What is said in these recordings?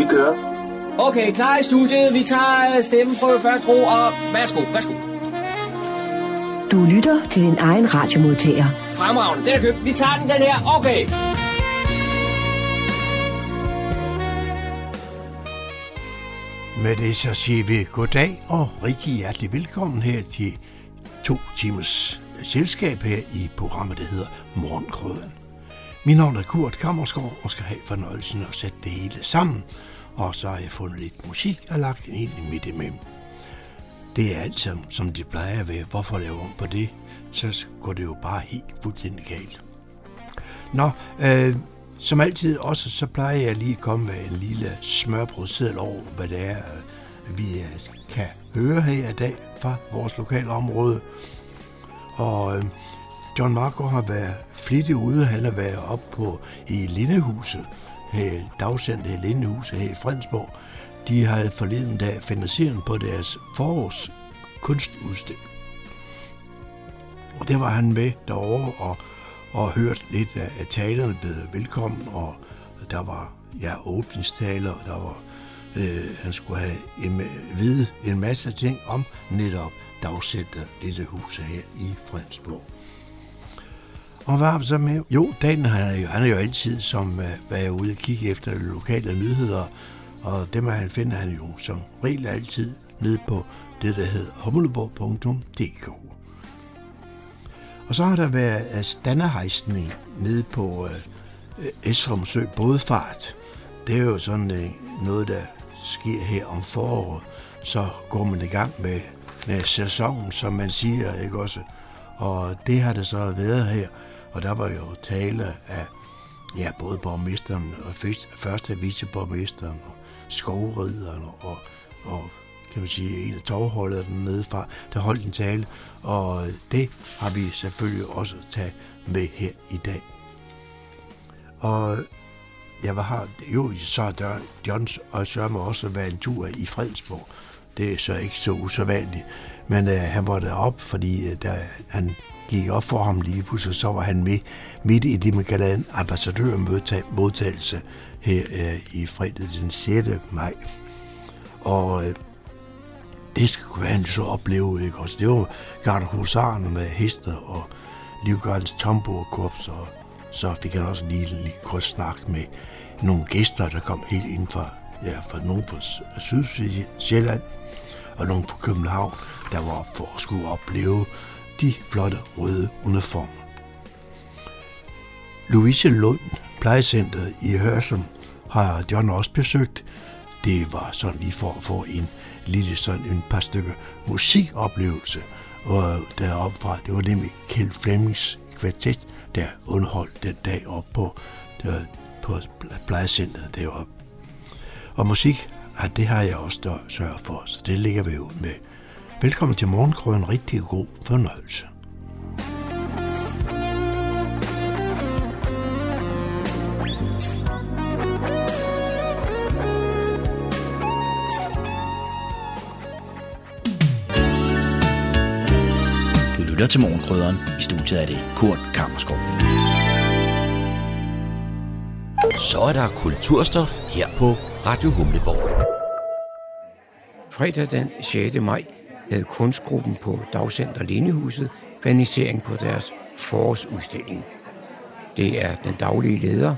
Vi kører. Okay, klar i studiet. Vi tager stemmen på første ro, og værsgo, værsgo. Du lytter til din egen radiomodtager. Fremragende, den er købt. Vi tager den her. Okay. Med det så siger vi goddag og rigtig hjertelig velkommen her til 2 timers selskab her i programmet, der hedder Morgenkrøden. Mit navn er Kurt Kammerskov og skal have fornøjelsen at sætte det hele sammen. Og så har jeg fundet lidt musik og lagt den ind i midt imellem. Det er alt sammen, som det plejer at være. Hvorfor lave om på det? Så går det jo bare helt fuldstændig galt. Nå, som altid også, så plejer jeg lige at komme med en lille smørbrødsseddel over, hvad det er, vi kan høre her i dag fra vores lokale område. Og John Marco har været flittig ude. Han har været oppe på i Lindehuset, Dagcenter Lindehuset her i Frensborg. De havde forleden dag finansieret på deres forårs kunstudstilling. Og der var han med derovre og hørte lidt af talerne blevet velkommen, og der var åbningstaler, og der var han skulle have vide en masse ting om netop Dagcenter Lindehuset her i Frensborg. Og hvad har så med? Jo, Daniel, han er jo altid, som hvad jeg ude og kigge efter lokale nyheder, og dem han finder han jo som regel altid nede på det, der hedder hommelborg.dk. Og så har der været standerhejsning nede på Esrum Sø Bådfart. Det er jo sådan noget, der sker her om foråret. Så går man i gang med sæsonen, som man siger, ikke også? Og det har det så været her. Og der var jo tale af både borgmesteren og første viceborgmesteren og skovridderen og kan man sige, en af tovholderne dernede fra, der holdt en tale. Og det har vi selvfølgelig også taget med her i dag. Og jeg har jo så der Johns og Sørme også været en tur i Fredensborg. Det er så ikke så usædvanligt. Men han var deroppe, fordi da han gik op for ham lige pludselig, så var han med midt i det, man kalder en ambassadørmodtagelse her i fredag den 6. maj. Og det skulle han så opleve, ikke også? Det var gardehusarerne med hester og Livgardens Tombourkorps, og så fik han også lige kort snak med nogle gæster, der kom helt ind fra nogen fra Sydsjælland og nogen fra København, der var op for at skulle opleve de flotte røde uniformer. Louise Lund Plejecentret i Hørsholm har John også besøgt. Det var sådan lige for at få en lille sådan en par stykker musikoplevelse deroppe fra. Det var nemlig Kjeld Flemmings kvartet, der underholdt den dag oppe på plejecentret deroppe. Og musik, det har jeg også sørget for, så det ligger vi ud med. Velkommen til Morgenkrøden. Rigtig god fornøjelse. Du lytter til Morgenkrøderen. I studiet er det Kurt Kammerskov. Så er der kulturstof her på Radio Humleborg. Fredag den 6. maj havde kunstgruppen på Dagcenter Lindehuset fernisering på deres forårsudstilling. Det er den daglige leder,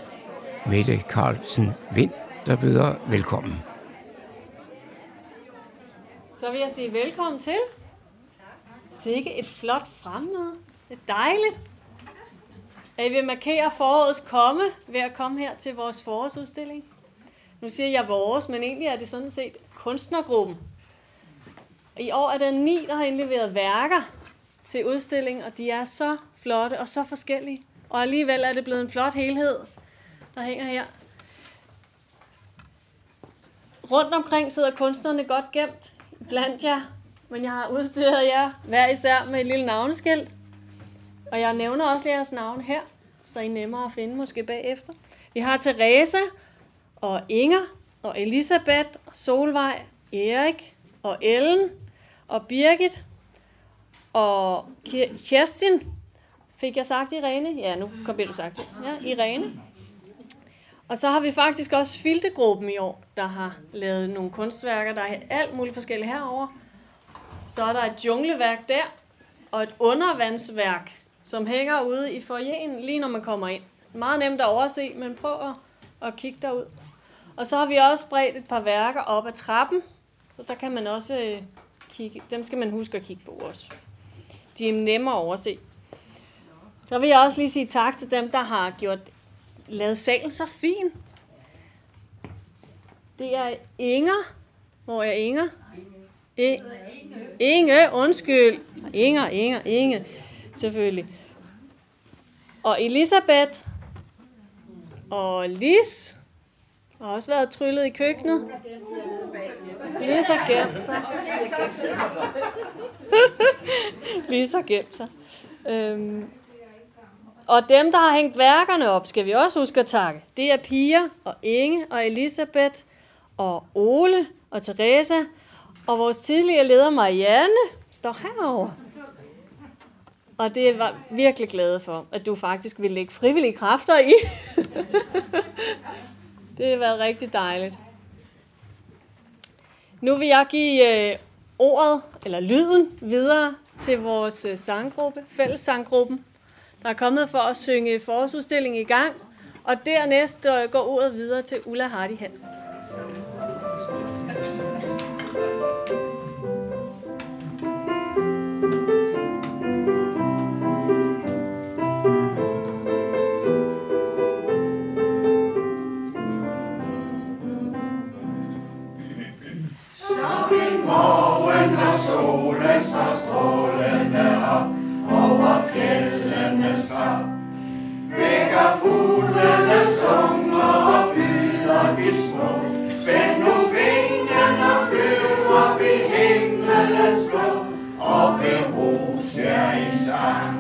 Mette Carlsen-Vind, der byder velkommen. Så vil jeg sige velkommen til. Sikke et flot fremmede. Det er dejligt. At I vil markere forårets komme ved at komme her til vores forårsudstilling. Nu siger jeg vores, men egentlig er det sådan set kunstnergruppen. I år er der 9, der har indleveret værker til udstilling, og de er så flotte og så forskellige. Og alligevel er det blevet en flot helhed, der hænger her. Rundt omkring sidder kunstnerne godt gemt blandt jer, men jeg har udstyret jer hver især med et lille navneskilt. Og jeg nævner også jeres navn her, så I er nemmere at finde måske bagefter. Vi har Therese og Inger og Elisabeth og Solvej, Erik og Ellen og Birgit og Kirsten. Fik jeg sagt Irene? Ja, nu kom det, du sagt. Ja, Irene. Og så har vi faktisk også filtegruppen i år, der har lavet nogle kunstværker. Der er alt muligt forskelligt herovre. Så er der et jungleværk der, og et undervandsværk, som hænger ude i foyeren, lige når man kommer ind. Meget nemt at overse, men prøv at kigge derud. Og så har vi også bredt et par værker op ad trappen, så der kan man også kigge. Dem skal man huske at kigge på også. De er nemmere at overse. Så vil jeg også lige sige tak til dem, der har lavet salen så fin. Det er Inger. Hvor er Inger? Inge, undskyld. Inge. Selvfølgelig. Og Elisabeth. Og Lis. Har også været tryllet i køkkenet. Lis har gemt sig. Og dem, der har hængt værkerne op, skal vi også huske at takke. Det er Pia og Inge og Elisabeth og Ole og Teresa. Og vores tidligere leder Marianne står herovre. Og det var virkelig glade for, at du faktisk ville lægge frivillige kræfter i. Det har været rigtig dejligt. Nu vil jeg give ordet, eller lyden, videre til vores sanggruppe, fællessanggruppen, der er kommet for at synge forårsudstilling i gang. Og dernæst går ordet videre til Ulla Hardy Hansen. Morgen og solen så strålende op over fjellenes kram, vækker fuglenes unger og byder de små. Spænd nu vingerne og flyv op i himmelens blå og beros jer i sang.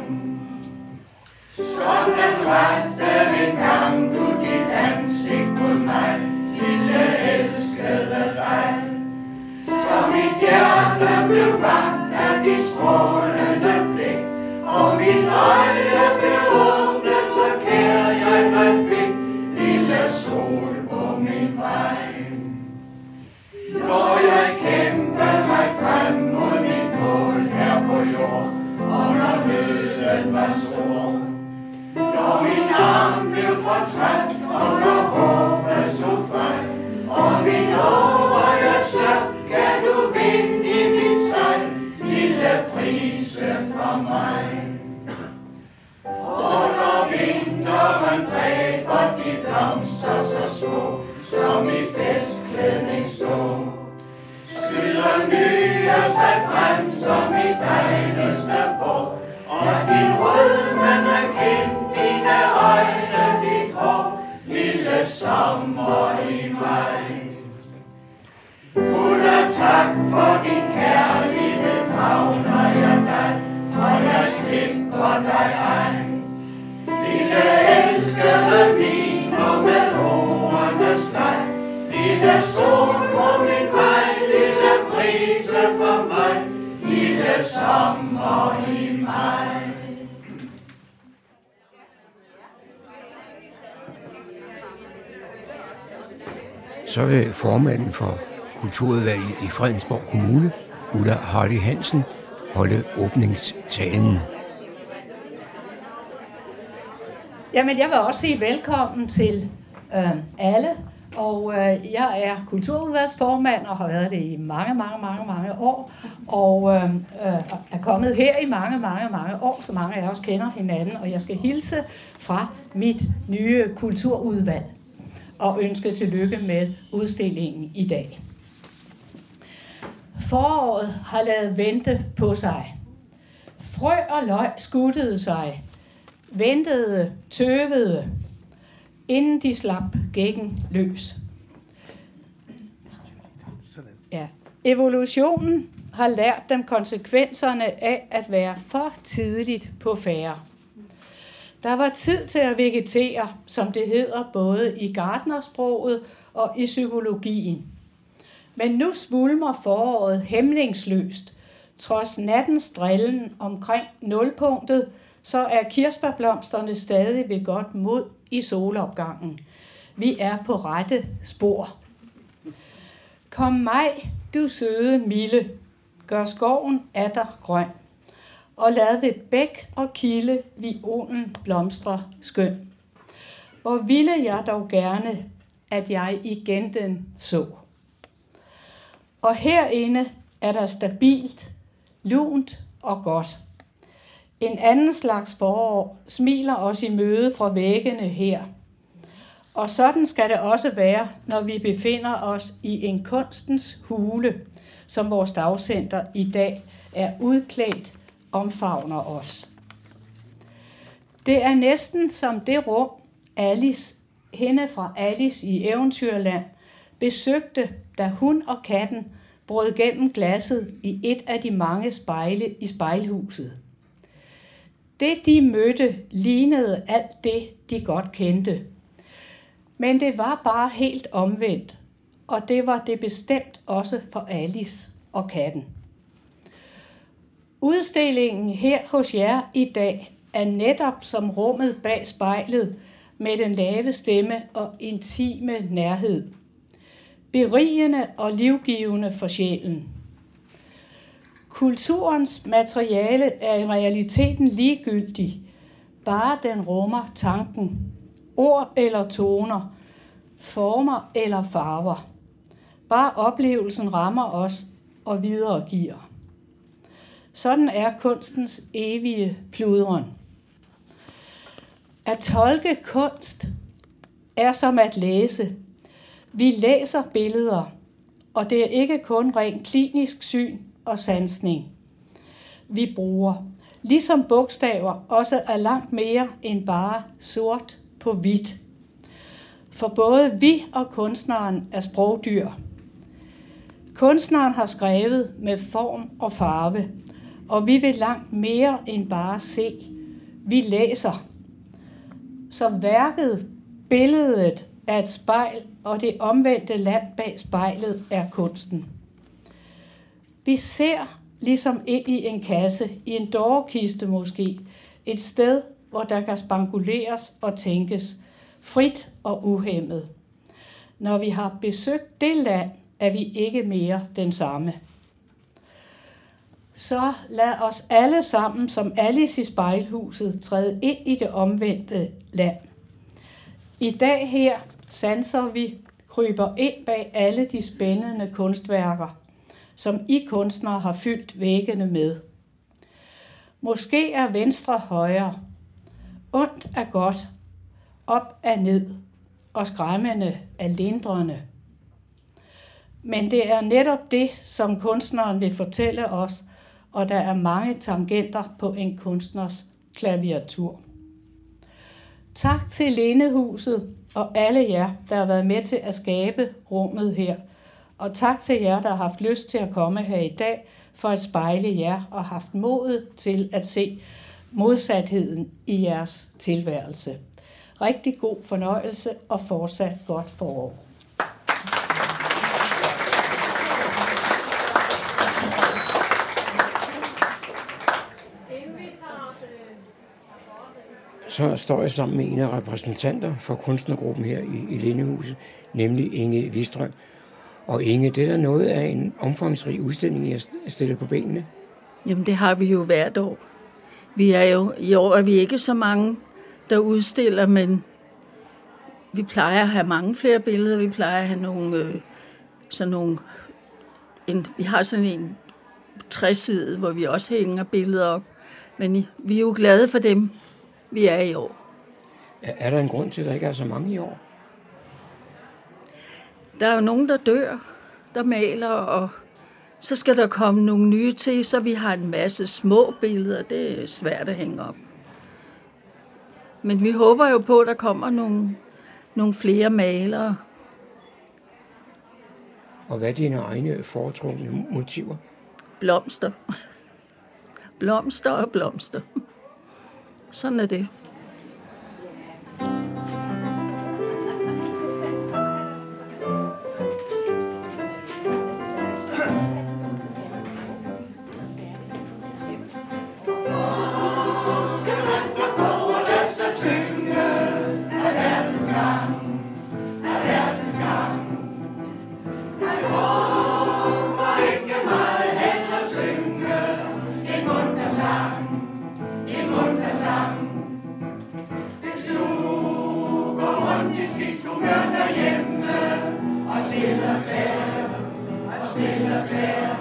Sådan rette engang du dit ansigt mod mig, lille elskede dig. Så mit hjerte blev vandt af dit strålende blik, og mit øje blev åbnet, så kær jeg dig fik, lille sol på min vej. Når jeg kæmpede mig frem mod mit mål her på jord, og når nøden var stor, når min arm blev fortræt, og når håbet så frem, og min øje slap, kan du vinde i mit sejl, lille prise fra mig. Og når vinteren dræber de blomster så små, som i festklædning stå, skyder nye sig frem som i dejligste bog, og din rødmænd kind, dine øjne, dit hår, lille sommer i mig. Fuld af tak for din kærlighed favner jeg dig, og jeg slipper dig ej. Lille elskede miner med årenes leg, lille sol på min vej, lille brise for mig, lille sommer i mig. Så er det formanden for Kulturudvalget i Fredensborg Kommune, Ulla Hardy Hansen, holde åbningstalen. Jamen, jeg vil også sige velkommen til alle, og jeg er kulturudvalgsformand og har været det i mange år, og er kommet her i mange år, så mange af os kender hinanden, og jeg skal hilse fra mit nye kulturudvalg og ønske tillykke med udstillingen i dag. Foråret har ladet vente på sig. Frø og løg skuttede sig, ventede, tøvede, inden de slap gækken løs. Ja. Evolutionen har lært dem konsekvenserne af at være for tidligt på færde. Der var tid til at vegetere, som det hedder både i gartnersproget og i psykologien. Men nu svulmer foråret hæmningsløst. Trods nattens drillen omkring nulpunktet, så er kirsebærblomsterne stadig ved godt mod i solopgangen. Vi er på rette spor. Kom mig, du søde milde, gør skoven atter grøn, og lad ved bæk og kilde violen blomstre skøn. Hvor ville jeg dog gerne, at jeg igen den så. Og herinde er der stabilt, lunt og godt. En anden slags forår smiler os i møde fra væggene her. Og sådan skal det også være, når vi befinder os i en kunstens hule, som vores dagcenter i dag er udklædt, omfavner os. Det er næsten som det rum, Alice, hende fra Alice i Eventyrland, besøgte, da hun og katten brød gennem glasset i et af de mange spejle i spejlhuset. Det, de mødte, lignede alt det, de godt kendte. Men det var bare helt omvendt, og det var det bestemt også for Alice og katten. Udstillingen her hos jer i dag er netop som rummet bag spejlet med den lave stemme og intime nærhed. Berigende og livgivende for sjælen. Kulturens materiale er i realiteten ligegyldig, bare den rummer tanken, ord eller toner, former eller farver. Bare oplevelsen rammer os og videregiver. Sådan er kunstens evige pludren. At tolke kunst er som at læse. Vi læser billeder, og det er ikke kun rent klinisk syn og sansning. Vi bruger, ligesom bogstaver, også er langt mere end bare sort på hvidt. For både vi og kunstneren er sprogdyr. Kunstneren har skrevet med form og farve, og vi vil langt mere end bare se. Vi læser. Så værket, billedet er et spejl, og det omvendte land bag spejlet er kunsten. Vi ser ligesom ind i en kasse, i en dårekiste måske, et sted, hvor der kan spanguleres og tænkes, frit og uhæmmet. Når vi har besøgt det land, er vi ikke mere den samme. Så lad os alle sammen som Alice i spejlhuset træde ind i det omvendte land. I dag her sanser vi, kryber ind bag alle de spændende kunstværker, som I kunstnere har fyldt væggene med. Måske er venstre højre, ondt er godt, op er ned, og skræmmende er lindrende. Men det er netop det, som kunstneren vil fortælle os, og der er mange tangenter på en kunstners klaviatur. Tak til Lindehuset og alle jer, der har været med til at skabe rummet her. Og tak til jer, der har haft lyst til at komme her i dag for at spejle jer og haft modet til at se modsatheden i jeres tilværelse. Rigtig god fornøjelse og fortsat godt forår. Så står jeg sammen med en af repræsentanter for kunstnergruppen her i Lindehuset, nemlig Inge Wistrøm. Og Inge, det er der noget af en omfangsrig udstilling, I har stillet på benene? Jamen det har vi jo hvert år. I år er vi ikke så mange, der udstiller, men vi plejer at have mange flere billeder. Vi plejer at have vi har sådan en træside, hvor vi også hænger billeder op. Men vi er jo glade for dem, vi er i år. Er der en grund til, at der ikke er så mange i år? Der er jo nogen, der dør, der maler, og så skal der komme nogle nye til, så vi har en masse små billeder. Det er svært at hænge op. Men vi håber jo på, at der kommer nogle flere malere. Og hvad er dine egne foretrukne motiver? Blomster. Blomster og blomster. Sådan er det. til skidtklubben derhjemme og stiller tæt, og stiller tæt.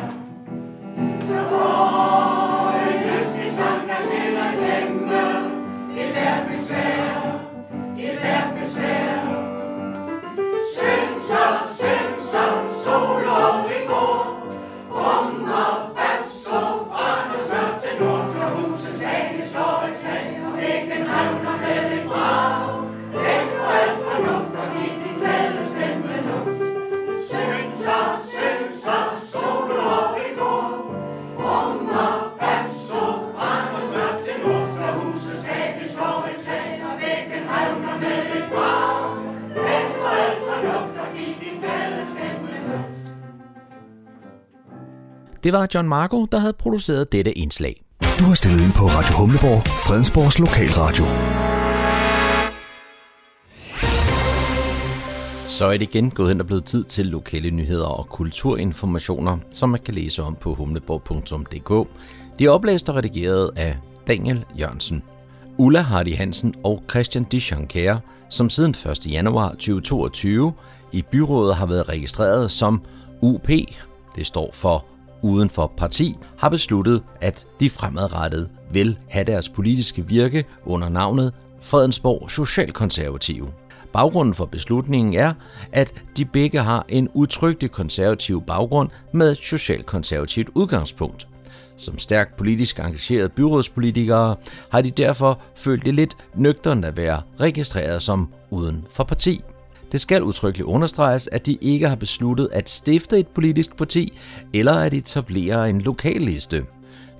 Så får en lystig samtale til at glemme et hvert besvær, et hvert besvær. Syng så, sol og i går, rum og bas og brand og smør til nord, så huset taget slår et sag, og væggen havner med et brag. Læs på alt fornuft og giv din glade stemme luft. Syng så, syng så, sol og i går, rum og bas og brand og smør til nord, så huset taget slår et sag, og væggen havner med et brag. Læs på alt fornuft og giv din glade stemme luft. Det var John Marco, der havde produceret dette indslag. Du har stillet ind på Radio Humleborg, Fredensborgs lokalradio. Så er det igen gået hen og blevet tid til lokale nyheder og kulturinformationer, som man kan læse om på hommelborg.dk. De er oplæst og redigeret af Daniel Jørgensen, Ulla Hardy Hansen og Christian de Jean-Pierre, som siden 1. januar 2022 i byrådet har været registreret som UP, det står for Uden for Parti, har besluttet, at de fremadrettet vil have deres politiske virke under navnet Fredensborg Socialkonservative. Baggrunden for beslutningen er, at de begge har en udtrykte konservativ baggrund med et socialkonservativt udgangspunkt. Som stærkt politisk engagerede byrådspolitikere har de derfor følt det lidt nøgternt at være registreret som Uden for Parti. Det skal udtrykkeligt understreges, at de ikke har besluttet at stifte et politisk parti eller at etablere en lokalliste.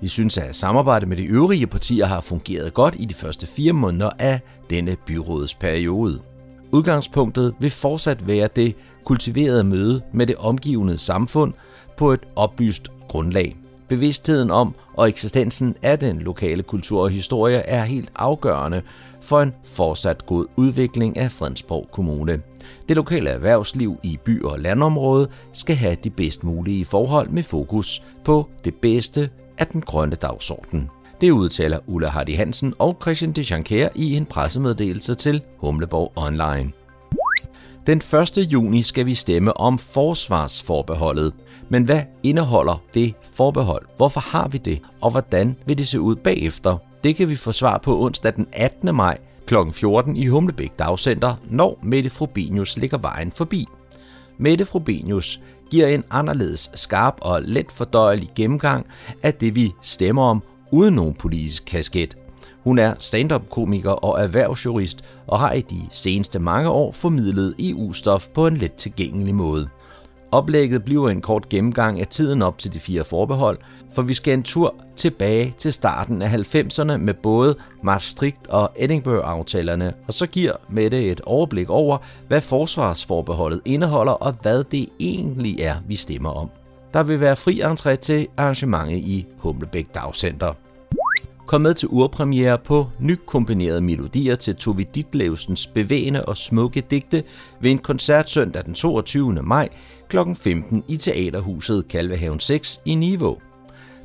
De synes, at samarbejdet med de øvrige partier har fungeret godt i de første 4 måneder af denne byrådsperiode. Udgangspunktet vil fortsat være det kultiverede møde med det omgivende samfund på et oplyst grundlag. Bevidstheden om og eksistensen af den lokale kultur og historie er helt afgørende for en fortsat god udvikling af Fredensborg Kommune. Det lokale erhvervsliv i by- og landområdet skal have de bedst mulige forhold med fokus på det bedste af den grønne dagsorden. Det udtaler Ulla Hardy Hansen og Christian de Jean-Pierre i en pressemeddelelse til Humleborg Online. Den 1. juni skal vi stemme om forsvarsforbeholdet. Men hvad indeholder det forbehold? Hvorfor har vi det? Og hvordan vil det se ud bagefter? Det kan vi få svar på onsdag den 18. maj kl. 14 i Humlebæk Dagcenter, når Mette Frobenius lægger vejen forbi. Mette Frobenius giver en anderledes skarp og let fordøjelig gennemgang af det, vi stemmer om, uden nogen politisk kasket. Hun er stand-up-komiker og erhvervsjurist og har i de seneste mange år formidlet EU-stof på en let tilgængelig måde. Oplægget bliver en kort gennemgang af tiden op til de 4 forbehold, for vi skal en tur tilbage til starten af 90'erne med både Maastricht og Edinburgh-aftalerne, og så giver Mette et overblik over, hvad forsvarsforbeholdet indeholder og hvad det egentlig er, vi stemmer om. Der vil være fri entré til arrangementet i Humlebæk Dagcenter. Kom med til urpremiere på nykombinerede melodier til Tove Ditlevsens bevægende og smukke digte ved en koncert søndag den 22. maj kl. 15 i Teaterhuset Kalvehaven 6 i Niveau.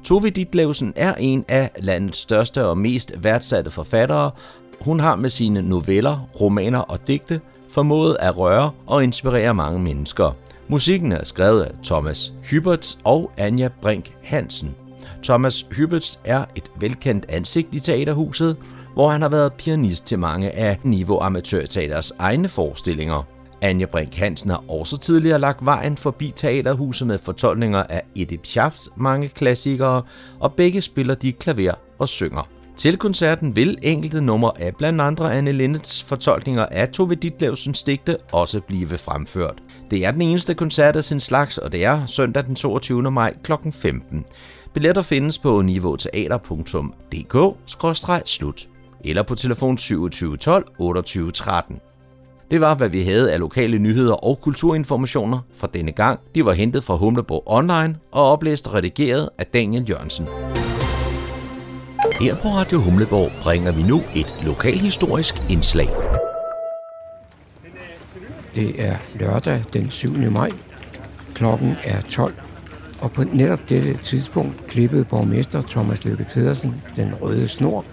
Tove Ditlevsen er en af landets største og mest værdsatte forfattere. Hun har med sine noveller, romaner og digte formået at røre og inspirere mange mennesker. Musikken er skrevet af Thomas Hübert og Anja Brink Hansen. Thomas Hübert er et velkendt ansigt i Teaterhuset, hvor han har været pianist til mange af Niveau Amatørteaters egne forestillinger. Anja Brink Hansen har også tidligere lagt vejen forbi Teaterhuset med fortolkninger af Edith Piafs mange klassikere, og begge spiller de klaver og synger. Til koncerten vil enkelte numre af blandt andre Anne Linnets fortolkninger af Tove Ditlevsens digte også blive fremført. Det er den eneste koncert af sin slags, og det er søndag den 22. maj kl. 15. Billetter findes på niveauteater.dk/slut eller på telefon 27 12 28 13. Det var, hvad vi havde af lokale nyheder og kulturinformationer fra denne gang. De var hentet fra Humleborg Online og oplæst og redigeret af Daniel Jørgensen. Her på Radio Humleborg bringer vi nu et lokalhistorisk indslag. Det er lørdag den 7. maj. Klokken er 12. Og på netop dette tidspunkt klippede borgmester Thomas Lykke Pedersen den røde snor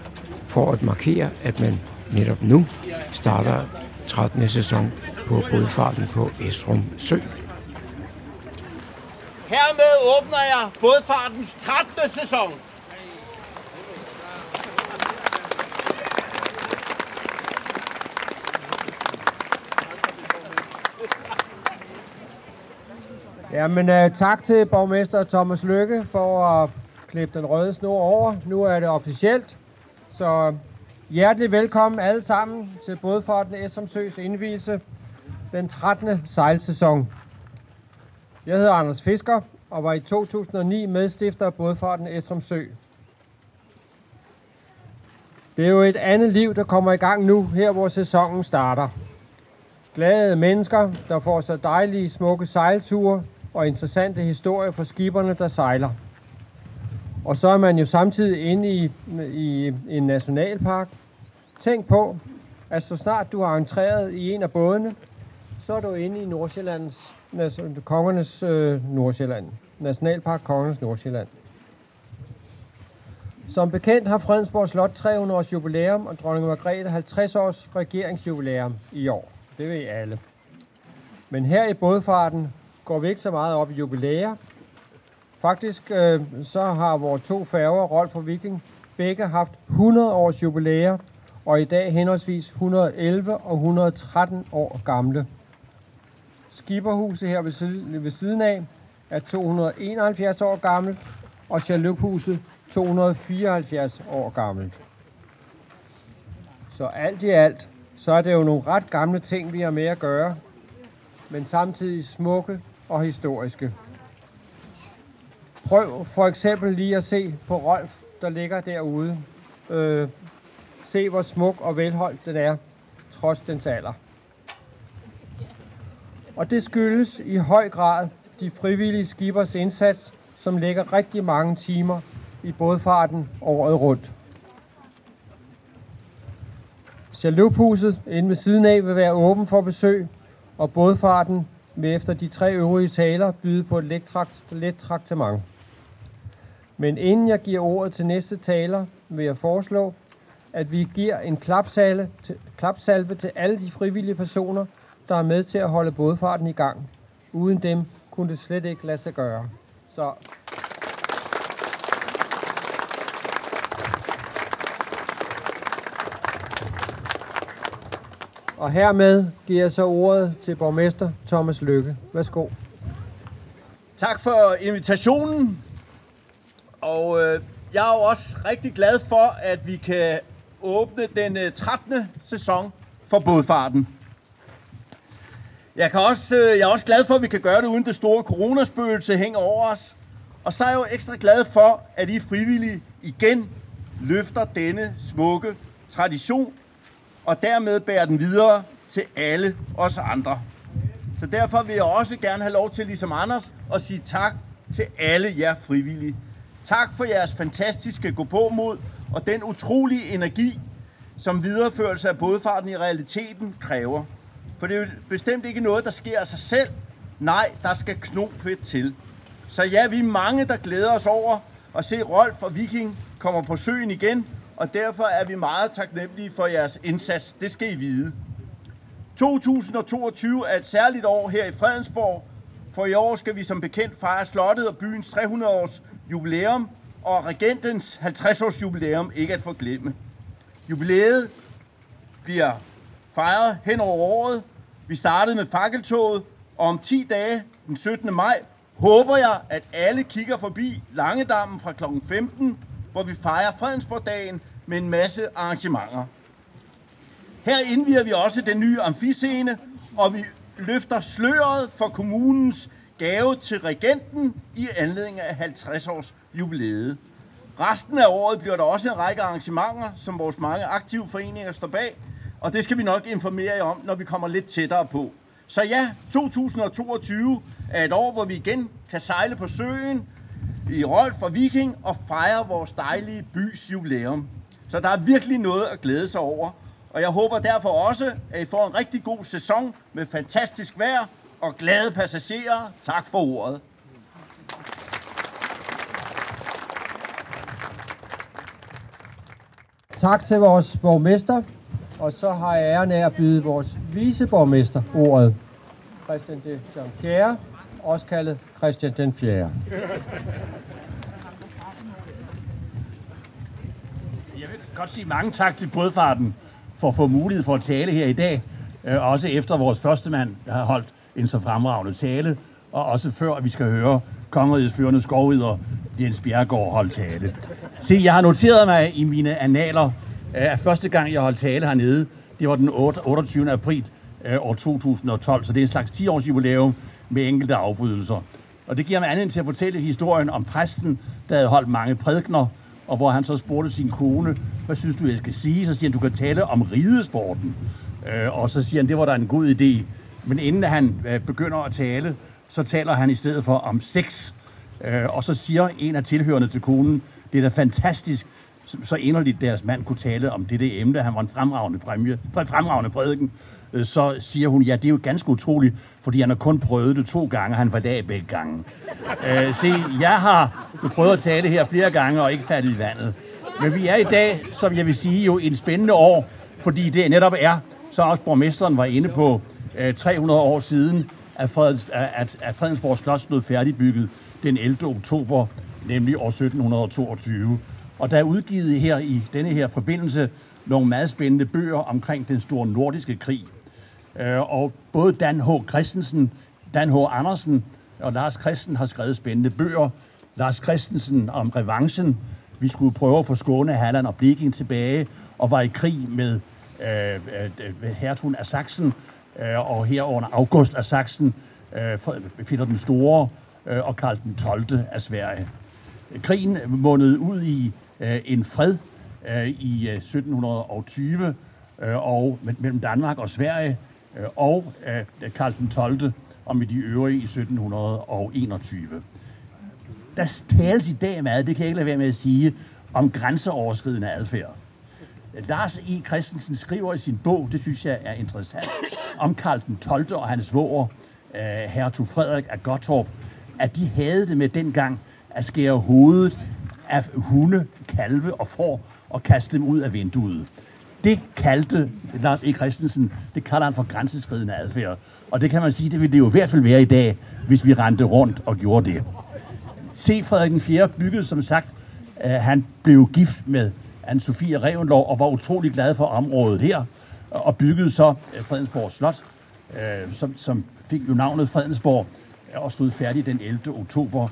for at markere, at man netop nu starter 13. sæson på bådfarten på Esrum Sø. Hermed åbner jeg bådfartens 13. sæson. Jamen, tak til borgmester Thomas Lykke for at klippe den røde snor over. Nu er det officielt, så hjertelig velkommen alle sammen til Bådfarten Esrum Søs indvielse den 13. sejlsæson. Jeg hedder Anders Fisker og var i 2009 medstifter af Bådfarten Esrum Sø. Det er jo et andet liv, der kommer i gang nu, her hvor sæsonen starter. Glade mennesker, der får så dejlige, smukke sejlture og interessante historier fra skiberne, der sejler. Og så er man jo samtidig inde i en nationalpark. Tænk på, at så snart du har entreret i en af bådene, så er du inde i Kongernes Nordsjælland. Nationalpark Kongernes Nordsjælland. Som bekendt har Fredensborg Slot 300 års jubilæum og dronning Margrethe 50 års regeringsjubilæum i år. Det ved I alle. Men her i bådfarten går vi ikke så meget op i jubilæer. Faktisk så har vores to færger, Rolf og Viking, begge haft 100 års jubilæer, og i dag henholdsvis 111 og 113 år gamle. Skibberhuset her ved siden af er 271 år gammelt, og Chaluphuset 274 år gammelt. Så alt i alt, så er det jo nogle ret gamle ting, vi har med at gøre, men samtidig smukke og historiske. Prøv for eksempel lige at se på Rolf, der ligger derude. Se, hvor smuk og velholdt den er, trods dens alder. Og det skyldes i høj grad de frivillige skippers indsats, som lægger rigtig mange timer i bådfarten året rundt. Chaluphuset inde ved siden af vil være åben for besøg, og bådfarten vil efter de 3 øvrige taler byde på et let traktement. Men inden jeg giver ordet til næste taler, vil jeg foreslå, at vi giver en klapsalve til alle de frivillige personer, der er med til at holde bådfarten i gang. Uden dem kunne det slet ikke lade sig gøre. Så og hermed giver jeg så ordet til borgmester Thomas Lykke. Værsgo. Tak for invitationen. Og jeg er jo også rigtig glad for, at vi kan åbne den 13. sæson for bådfarten. Jeg er også glad for, at vi kan gøre det uden det store coronaspøgelse hænger over os. Og så er jeg jo ekstra glad for, at I frivillige igen løfter denne smukke tradition og dermed bærer den videre til alle os andre. Så derfor vil jeg også gerne have lov til, ligesom Anders, at sige tak til alle jer frivillige. Tak for jeres fantastiske gåpåmod og den utrolige energi, som videreførelse af bådfarten i realiteten kræver. For det er jo bestemt ikke noget, der sker af sig selv. Nej, der skal knofedt til. Så ja, vi er mange, der glæder os over at se Rolf og Viking kommer på søen igen, og derfor er vi meget taknemmelige for jeres indsats. Det skal I vide. 2022 er et særligt år her i Fredensborg, for i år skal vi som bekendt fejre slottet og byens 300 års jubilæum og regentens 50 års jubilæum ikke at forglemme. Jubilæet bliver fejret hen over året. Vi startede med fakkeltoget, og om 10 dage, den 17. maj, håber jeg, at alle kigger forbi Langedammen fra kl. 15, hvor vi fejrer Fredensborg-dagen med en masse arrangementer. Her indviger vi også den nye amfiscene, og vi løfter sløret for kommunens gave til regenten i anledning af 50 års jubilæet. Resten af året bliver der også en række arrangementer, som vores mange aktive foreninger står bag, og det skal vi nok informere jer om, når vi kommer lidt tættere på. Så ja, 2022 er et år, hvor vi igen kan sejle på søen, i Rolf og Viking og fejrer vores dejlige bys jubilæum. Så der er virkelig noget at glæde sig over. Og jeg håber derfor også, at I får en rigtig god sæson med fantastisk vejr og glade passagerer. Tak for ordet. Tak til vores borgmester. Og så har jeg æren af at byde vores viceborgmester ordet, Christian de Jean-Pierre, også kaldet Christian den 4. Jeg vil godt sige mange tak til Bådfarten for at få mulighed for at tale her i dag. Også efter vores førstemand har holdt en så fremragende tale, og også før vi skal høre kongerigets førende skovrider Jens Bjerregaard holde tale. Se, jeg har noteret mig i mine annaler, at første gang jeg holdt tale hernede, det var den 28. april år 2012, så det er en slags 10-års jubilæum med enkelte afbrydelser. Og det giver mig anledning til at fortælle historien om præsten, der havde holdt mange prædikener, og hvor han så spurgte sin kone, hvad synes du, jeg skal sige? Så siger han, du kan tale om ridesporten. Og så siger han, det var da en god idé. Men inden han begynder at tale, så taler han i stedet for om sex. Og så siger en af tilhørende til konen, det er da fantastisk, så inderligt deres mand kunne tale om det emne. Han var en fremragende prædiken. Så siger hun, ja, det er jo ganske utroligt, fordi han har kun prøvet det 2 gange, han var af begge gange. Se, jeg har prøvet at tale her flere gange og ikke faldet i vandet. Men vi er i dag, som jeg vil sige, jo en spændende år, fordi det netop er, så også borgmesteren var inde på 300 år siden, at Fredensborg Slot stod færdigbygget den 11. oktober, nemlig år 1722. Og der er udgivet her i denne her forbindelse nogle meget spændende bøger omkring den store nordiske krig. Og både Dan H. Christensen, Dan H. Andersen og Lars Christensen har skrevet spændende bøger. Lars Christensen om revanchen. Vi skulle prøve at få Skåne, Halland og Blekinge tilbage og var i krig med hertugen af Sachsen og herunder August af Sachsen, Peter den Store og Karl den 12. af Sverige. Krigen mundede ud i en fred i 1720 og mellem Danmark og Sverige og Karl den 12. og med de øvrige i 1721. Der tales i dag meget, det kan jeg ikke lade være med at sige, om grænseoverskridende adfærd. Lars E. Christensen skriver i sin bog, det synes jeg er interessant, om Karl den 12. og hans svoger, hertug Frederik af Gottorp, at de havde det med dengang at skære hovedet af hunde, kalve og får og kaste dem ud af vinduet. Det kaldte Lars E. Christensen, det kalder han for grænseskridende adfærd. Og det kan man sige, det ville det jo i hvert fald være i dag, hvis vi rendte rundt og gjorde det. Se, Frederik den 4. byggede som sagt, han blev gift med Anne-Sophie Reventlow og var utrolig glad for området her, og byggede så Fredensborg Slot, som fik jo navnet Fredensborg, og stod færdig den 11. oktober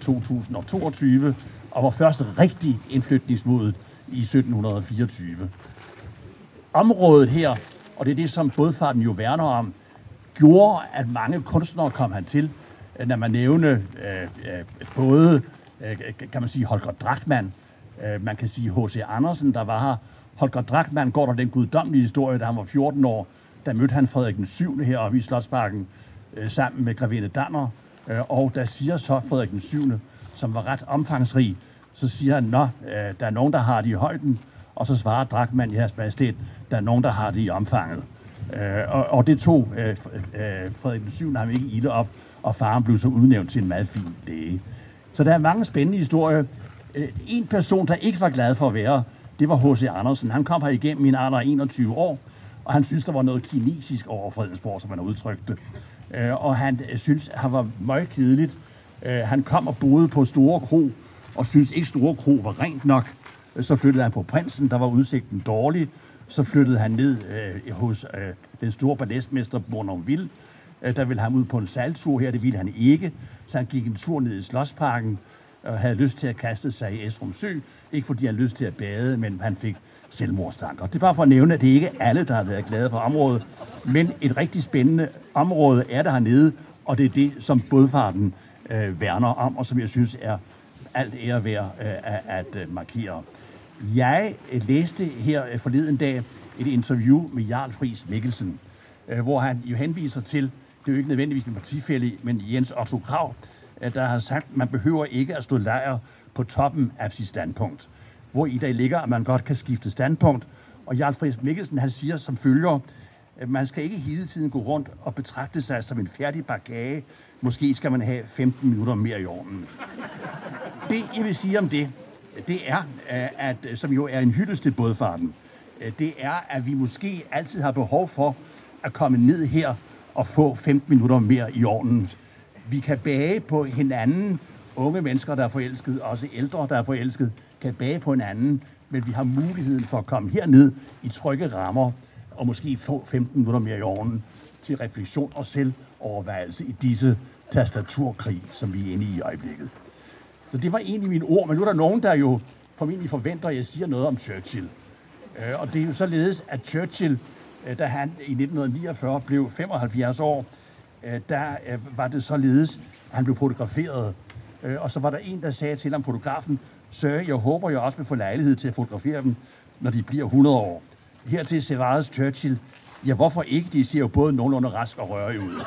2022, og var først rigtig indflytningsmodet i 1724. Området her, og det er det, som Bådfarten jo værner om, gjorde, at mange kunstnere kom han til, når man nævner både, kan man sige, Holger Drachmann, man kan sige H.C. Andersen, der var her. Holger Drachmann går der den guddommelige historie, da han var 14 år. Der mødte han Frederik den 7. heroppe i Slotsparken sammen med grevinde Danner. Og der siger så Frederik den 7., som var ret omfangsrig, så siger han, nå, der er nogen, der har det i højden. Og så svarer Drachmann, jeres majestæt, der er nogen, der har det i omfanget. Og det tog Frederik den 7. ham ikke ilde op, og faren blev så udnævnt til en meget fin læge. Så der er mange spændende historier. En person, der ikke var glad for at være, det var H.C. Andersen. Han kom her igennem i en alder af 21 år, og han synes der var noget kinesisk over Fredensborg, som han udtrykte. Og han synes han var meget kedeligt. Han kom og boede på Store Kro, og synes ikke Store Kro var rent nok. Så flyttede han på Prinsen, der var udsigten dårlig. Så flyttede han ned hos den store balletmester Bournonville. Der ville han ud på en saltur her, det ville han ikke. Så han gik en tur ned i Slotsparken, og havde lyst til at kaste sig i Esrum Sø. Ikke fordi han havde lyst til at bade, men han fik selvmordstanker. Det er bare for at nævne, at det ikke er alle, der har været glade for området, men et rigtig spændende område er der hernede, og det er det, som Bådfarten værner om, og som jeg synes er alt ære værd at markere. Jeg læste her forleden dag et interview med Jarl Friis Mikkelsen, hvor han jo henviser til, det er jo ikke nødvendigvis en partifælle, men Jens Otto Krag, der har sagt, at man behøver ikke at stå lejr på toppen af sit standpunkt, hvor i dag ligger, at man godt kan skifte standpunkt. Og Jarl Friis Mikkelsen, han siger som følger, at man skal ikke hele tiden gå rundt og betragte sig som en færdig bagage. Måske skal man have 15 minutter mere i ovnen. Det, jeg vil sige om det, det er, at, som jo er en hyldest til Bådfarten, det er, at vi måske altid har behov for at komme ned her og få 15 minutter mere i ovnen. Vi kan bage på hinanden. Unge mennesker, der er forelsket, også ældre, der er forelsket, kan bage på hinanden. Men vi har muligheden for at komme herned i trygge rammer og måske få 15 minutter mere i ovnen til refleksion og selvovervejelse i disse tastaturkrig, som vi er inde i øjeblikket. Så det var egentlig mine ord, men nu er der nogen, der jo formentlig forventer, at jeg siger noget om Churchill. Og det er jo således, at Churchill, da han i 1949 blev 75 år, der var det således, at han blev fotograferet. Og så var der en, der sagde til ham, fotografen, sir, jeg håber, jeg også vil få lejlighed til at fotografere dem, når de bliver 100 år. Hertil svarede Churchill, ja, hvorfor ikke? De ser jo både nogenlunde rask og rørig ud.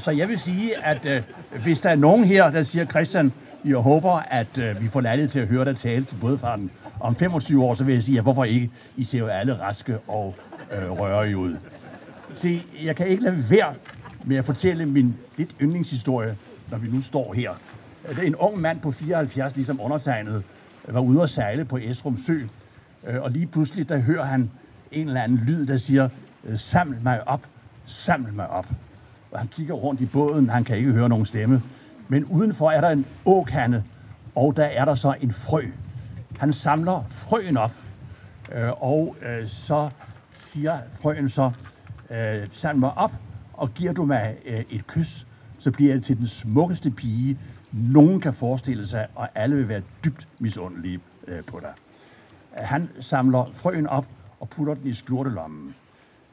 Så jeg vil sige, at hvis der er nogen her, der siger, Christian, jeg håber, at vi får lejlighed til at høre dig tale til bådfarten om 25 år, så vil jeg sige, ja, hvorfor ikke? I ser jo alle raske og rørige ud. Se, jeg kan ikke lade være med at fortælle min lidt yndlingshistorie, når vi nu står her. En ung mand på 74, ligesom undertegnet, var ude at sejle på Esrum Sø, og lige pludselig, der hører han en eller anden lyd, der siger, saml mig op, saml mig op. Og han kigger rundt i båden, han kan ikke høre nogen stemme. Men udenfor er der en åkande, og der er der så en frø. Han samler frøen op, og så siger frøen så, saml mig op, og giver du mig et kys, så bliver jeg til den smukkeste pige, nogen kan forestille sig, og alle vil være dybt misundelige på dig. Han samler frøen op og putter den i skjortelommen.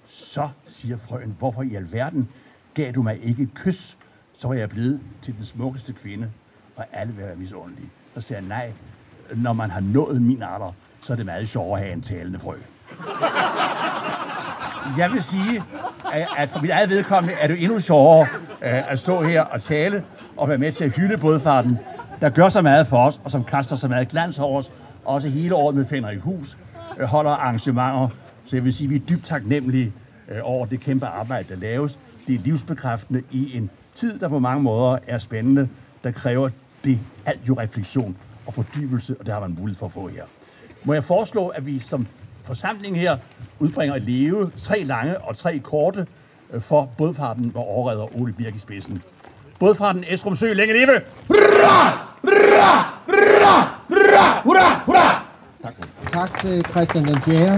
Så siger frøen, hvorfor i alverden gav du mig ikke et kys, så var jeg blevet til den smukkeste kvinde, og alle vil være misundelige. Så siger jeg, nej, når man har nået min alder, så er det meget sjovere at have en talende frø. Jeg vil sige, at for mit eget vedkommende er det endnu sjovere at stå her og tale og være med til at hylde bådfarten, der gør så meget for os, og som kaster så meget glans over os, også hele året med Fenrikhus, holder arrangementer. Så jeg vil sige, at vi er dybt taknemmelige over det kæmpe arbejde, der laves. Det er livsbekræftende i en tid, der på mange måder er spændende, der kræver det alt jo refleksion og fordybelse, og det har man mulighed for at få her. Må jeg foreslå, at vi som forsamling her udbringer et leve, 3 lange og 3 korte, for bådfarten, hvor overreder Ole Birk i spidsen. Bådfarten Esrum Sø, længe leve! Hurra! Hurra! Hurra! Hurra! Hurra! Hurra! Tak. Tak til Christian de Jean-Pierre.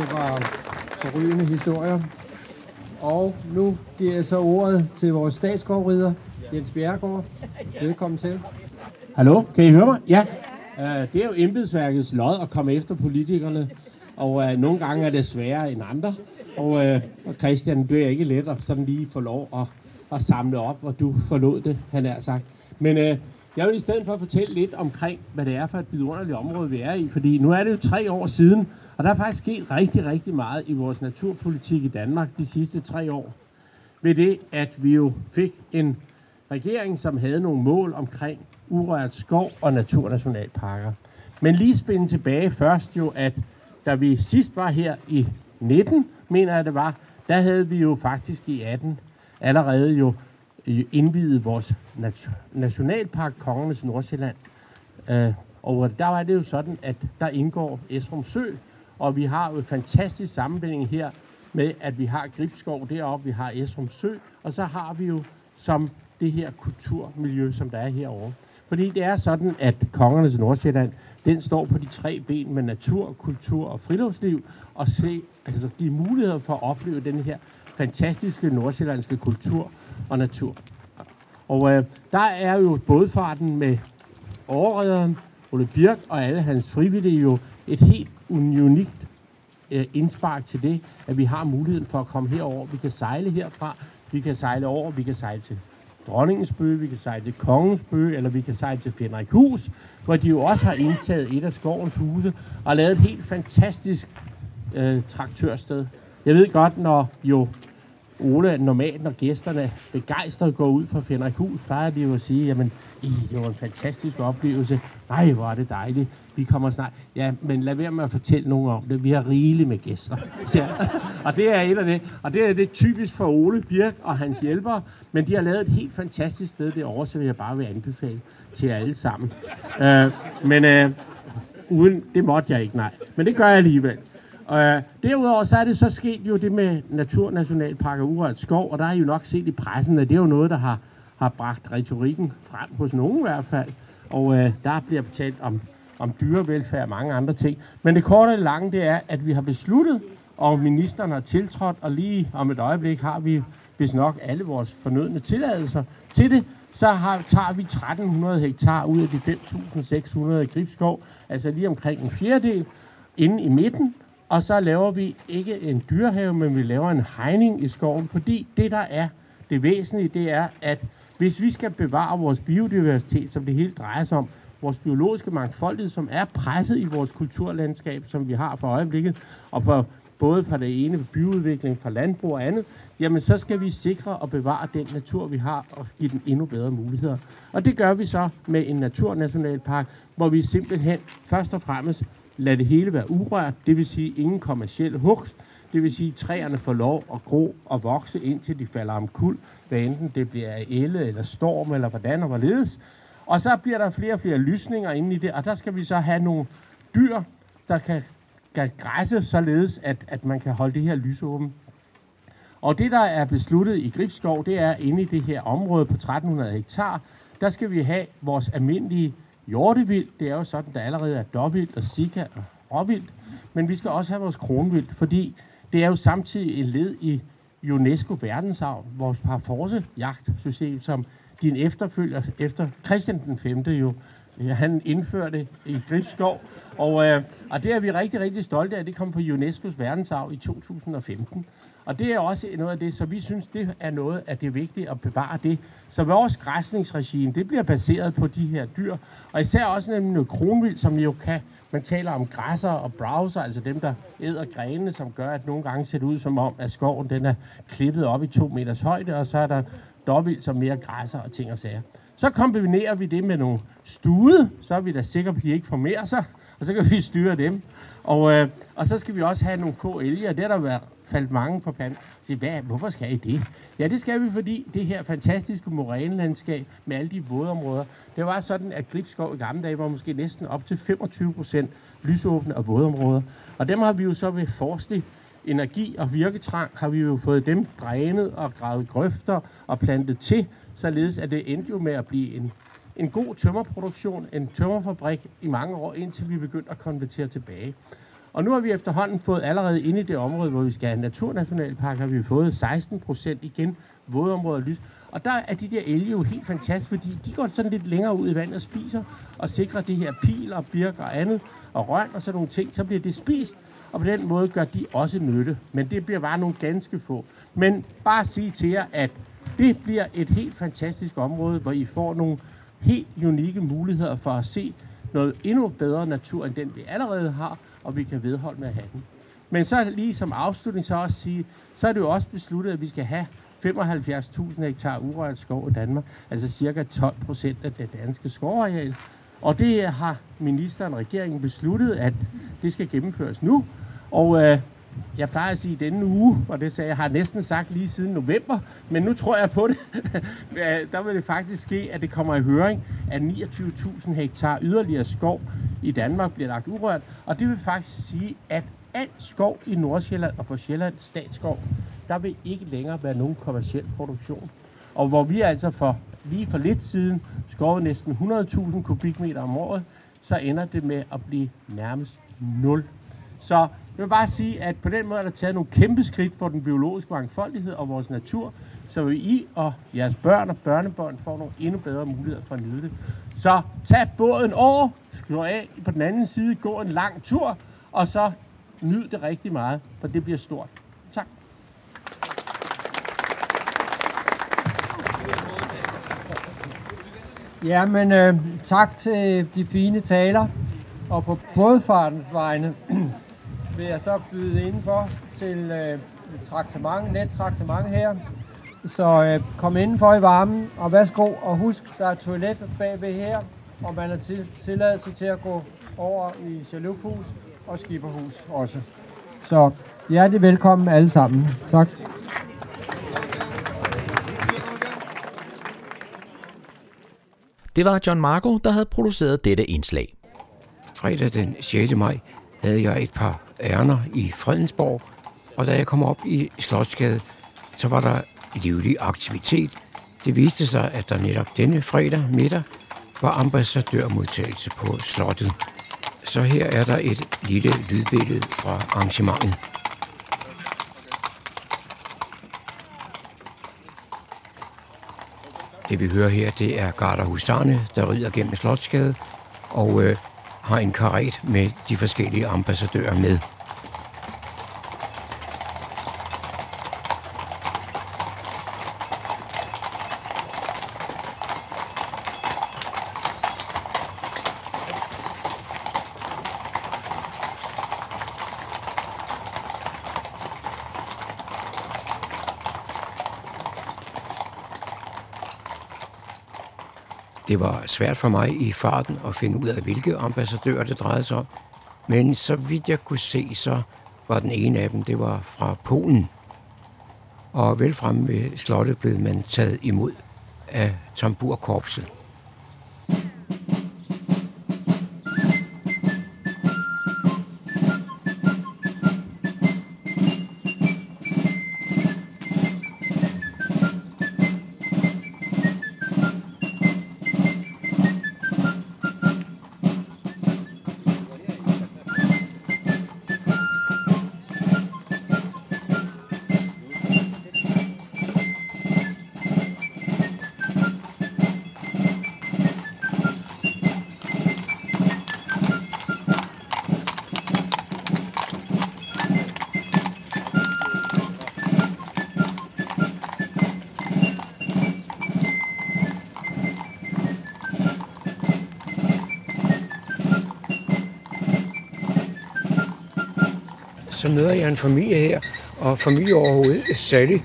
Det var forrygende historier. Og nu giver jeg så ordet til vores statsskovrider, Jens Bjerregaard. Velkommen til. Hallo, kan I høre mig? Ja. Det er jo embedsværkets lod at komme efter politikerne, og nogle gange er det sværere end andre. Og Christian, det er ikke let at sådan lige få lov at samle op, hvor du forlod det, han har sagt. Men jeg vil i stedet for fortælle lidt omkring, hvad det er for et vidunderligt område, vi er i. Fordi nu er det jo 3 år siden, og der er faktisk sket rigtig, rigtig meget i vores naturpolitik i Danmark de sidste 3 år. Ved det, at vi jo fik en regering, som havde nogle mål omkring urørt skov og naturnationalparker. Men lige spænde tilbage først jo, at da vi sidst var her i 19, mener jeg det var, der havde vi jo faktisk i 18 allerede jo indviede vores Nationalpark Kongernes Nordsjælland. Og der var det jo sådan, at der indgår Esrum Sø, og vi har jo en fantastisk sammenbinding her med, at vi har Gribskov deroppe, vi har Esrum Sø, og så har vi jo som det her kulturmiljø, som der er herovre. Fordi det er sådan, at Kongernes Nordsjælland, den står på de 3 ben med natur, kultur og friluftsliv, og altså give muligheder for at opleve den her fantastiske nordsjællandske kultur og natur. Og der er jo bådfarten med overrederen, Ole Birk og alle hans frivillige jo et helt unikt indspark til det, at vi har muligheden for at komme herover. Vi kan sejle herfra, vi kan sejle over, vi kan sejle til Dronningens Bø, vi kan sejle til Kongens Bø, eller vi kan sejle til Fenrikhus, hvor de jo også har indtaget et af skovens huse og lavet et helt fantastisk traktørsted. Jeg ved godt, når jo Ole, normalt når gæsterne begejstret går ud fra Fenrikhus, plejer de jo at sige, jamen, det var en fantastisk oplevelse. Nej, hvor er det dejligt. Vi kommer snart. Ja, men lad være med at fortælle nogen om det. Vi har rigeligt med gæster. Så, og det er et af det. Og det er det typisk for Ole Birk og hans hjælpere. Men de har lavet et helt fantastisk sted derovre, så vil jeg bare vil anbefale til alle sammen. Men uden, det måtte jeg ikke, nej. Men det gør jeg alligevel. Derudover så er det så sket jo det med Naturnationalpark og urørt skov, og der har I jo nok set i pressen, at det er jo noget, der har bragt retorikken frem hos nogen i hvert fald. Og der bliver talt om dyrevelfærd og mange andre ting. Men det korte og lange, det er, at vi har besluttet, og ministeren har tiltrådt, og lige om et øjeblik har vi, hvis nok, alle vores fornødne tilladelser til det, så tager vi 1300 hektar ud af de 5600 i Gribskov, altså lige omkring en fjerdedel, inde i midten, og så laver vi ikke en dyrehave, men vi laver en hegning i skoven, fordi det, der er det væsentlige, det er, at hvis vi skal bevare vores biodiversitet, som det hele drejer sig om, vores biologiske mangfoldighed, som er presset i vores kulturlandskab, som vi har for øjeblikket, og på både fra det ene byudvikling, fra landbrug og andet, jamen så skal vi sikre og bevare den natur, vi har, og give den endnu bedre muligheder. Og det gør vi så med en naturnationalpark, hvor vi simpelthen først og fremmest lader det hele være urørt, det vil sige ingen kommerciel hugst, det vil sige træerne får lov at gro og vokse, indtil de falder om kul, hvad enten det bliver ælde eller storm, eller hvordan og hvorledes. Og så bliver der flere og flere lysninger inde i det, og der skal vi så have nogle dyr, der kan græsse, således at man kan holde det her lys åben. Og det, der er besluttet i Gribskov, det er inde i det her område på 1300 hektar, der skal vi have vores almindelige hjortevildt. Det er jo sådan, der allerede er dåvildt og sika og råvildt. Men vi skal også have vores kronvildt, fordi det er jo samtidig et led i UNESCO-verdensarv, vores parforcejagtsystem, som din efterfølger efter Christian den 5. jo, han indførte i Gribskov, og det er vi rigtig, rigtig stolte af. Det kom på UNESCO's verdensarv i 2015. Og det er også noget af det, så vi synes, det er noget af det vigtige at bevare det. Så vores græsningsregime, det bliver baseret på de her dyr, og især også nemlig noget kronvildt, som jo kan. Man taler om græsser og browser, altså dem, der æder grenene, som gør, at nogle gange ser det ud som om, at skoven den er klippet op i 2 meters højde, og så er der dåvildt, som mere græsser og ting og sager. Så kombinerer vi det med nogle stude, så er vi da sikre på, at de ikke formerer sig, og så kan vi styre dem. Og så skal vi også have nogle få elge, og det har der faldt mange på panden. Hvorfor skal I det? Ja, det skal vi, fordi det her fantastiske morænelandskab med alle de vådområder, det var sådan, at Gribskov i gamle dage var måske næsten op til 25% lysåbne og vådområder. Og dem har vi jo så ved forskning, energi og virketrang, har vi jo fået dem drænet og gravet grøfter og plantet til, således at det endte jo med at blive en god tømmerproduktion, en tømmerfabrik i mange år, indtil vi begyndte at konvertere tilbage. Og nu har vi efterhånden fået allerede inde i det område, hvor vi skal have naturnationalpark, har vi fået 16% igen, vådområder og lys. Og der er de der elge jo helt fantastisk, fordi de går sådan lidt længere ud i vandet og spiser, og sikrer det her pil og birk og andet, og røn og sådan nogle ting, så bliver det spist. Og på den måde gør de også nytte. Men det bliver bare nogle ganske få. Men bare sige til jer, at det bliver et helt fantastisk område, hvor I får nogle helt unikke muligheder for at se noget endnu bedre natur, end den vi allerede har, og vi kan vedholde med at have den. Men så lige som afslutning så også sige, så er det jo også besluttet, at vi skal have 75.000 hektar urørt skov i Danmark, altså cirka 12% af det danske skovareal. Og det har ministeren og regeringen besluttet, at det skal gennemføres nu. Og jeg plejer at sige denne uge, og det sagde jeg, har næsten sagt lige siden november, men nu tror jeg på det. Der vil det faktisk ske, at det kommer i høring, at 29.000 hektar yderligere skov i Danmark bliver lagt urørt. Og det vil faktisk sige, at al skov i Nordsjælland og på Sjælland, statsskov, der vil ikke længere være nogen kommerciel produktion. Og hvor vi altså lige for lidt siden skovede næsten 100.000 kubikmeter om året, så ender det med at blive nærmest 0. Så jeg vil bare sige, at på den måde er der taget nogle kæmpe skridt for den biologiske mangfoldighed og vores natur, så vil I og jeres børn og børnebørn får nogle endnu bedre muligheder for at nyde det. Så tag båden over, slå af på den anden side, gå en lang tur, og så nyd det rigtig meget, for det bliver stort. Tak. Jamen, tak til de fine taler, og på bådfartens vegne vil jeg så byde indenfor til net traktament her. Så kom indenfor i varmen, og værsgo, og husk, der er toilet bagved her, og man har tilladelse til at gå over i Chaluphus og Skipperhus også. Så hjertelig velkommen alle sammen. Tak. Det var John Marco, der havde produceret dette indslag. Fredag den 6. maj havde jeg et par ærner i Fredensborg, og da jeg kom op i Slotsgade, så var der livlig aktivitet. Det viste sig, at der netop denne fredag middag var ambassadørmodtagelse på slottet. Så her er der et lille lydbillede fra arrangementet. Det vi hører her, det er garderhusarne, der rider gennem Slotsgade og har en karet med de forskellige ambassadører med. Det var svært for mig i farten at finde ud af, hvilke ambassadører det drejede sig om. Men så vidt jeg kunne se, så var den ene af dem, det var fra Polen. Og vel fremme ved slottet blev man taget imod af tamburkorpset. Så møder jeg en familie her, og familieoverhovedet Sally.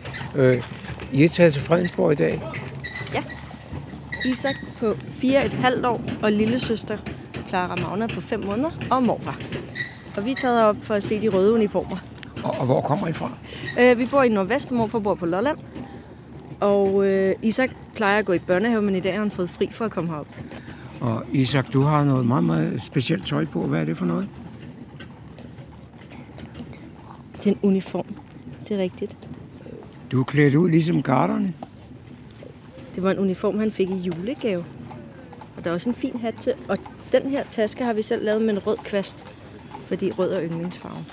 I er taget til Fredensborg i dag? Ja. Isak på 4,5 år, og lillesøster Clara Magna på 5 måneder, og morfar. Og vi er taget op for at se de røde uniformer. Og hvor kommer I fra? Vi bor i Nordvest, og morfar bor på Lolland. Og Isak plejer at gå i børnehave, men i dag har han fået fri for at komme herop. Og Isak, du har noget meget, meget specielt tøj på. Hvad er det for noget? Det er en uniform. Det er rigtigt. Du er klædt ud ligesom garderne. Det var en uniform, han fik i julegave. Og der er også en fin hat til. Og den her taske har vi selv lavet med en rød kvast. Fordi rød er yndlingsfarven.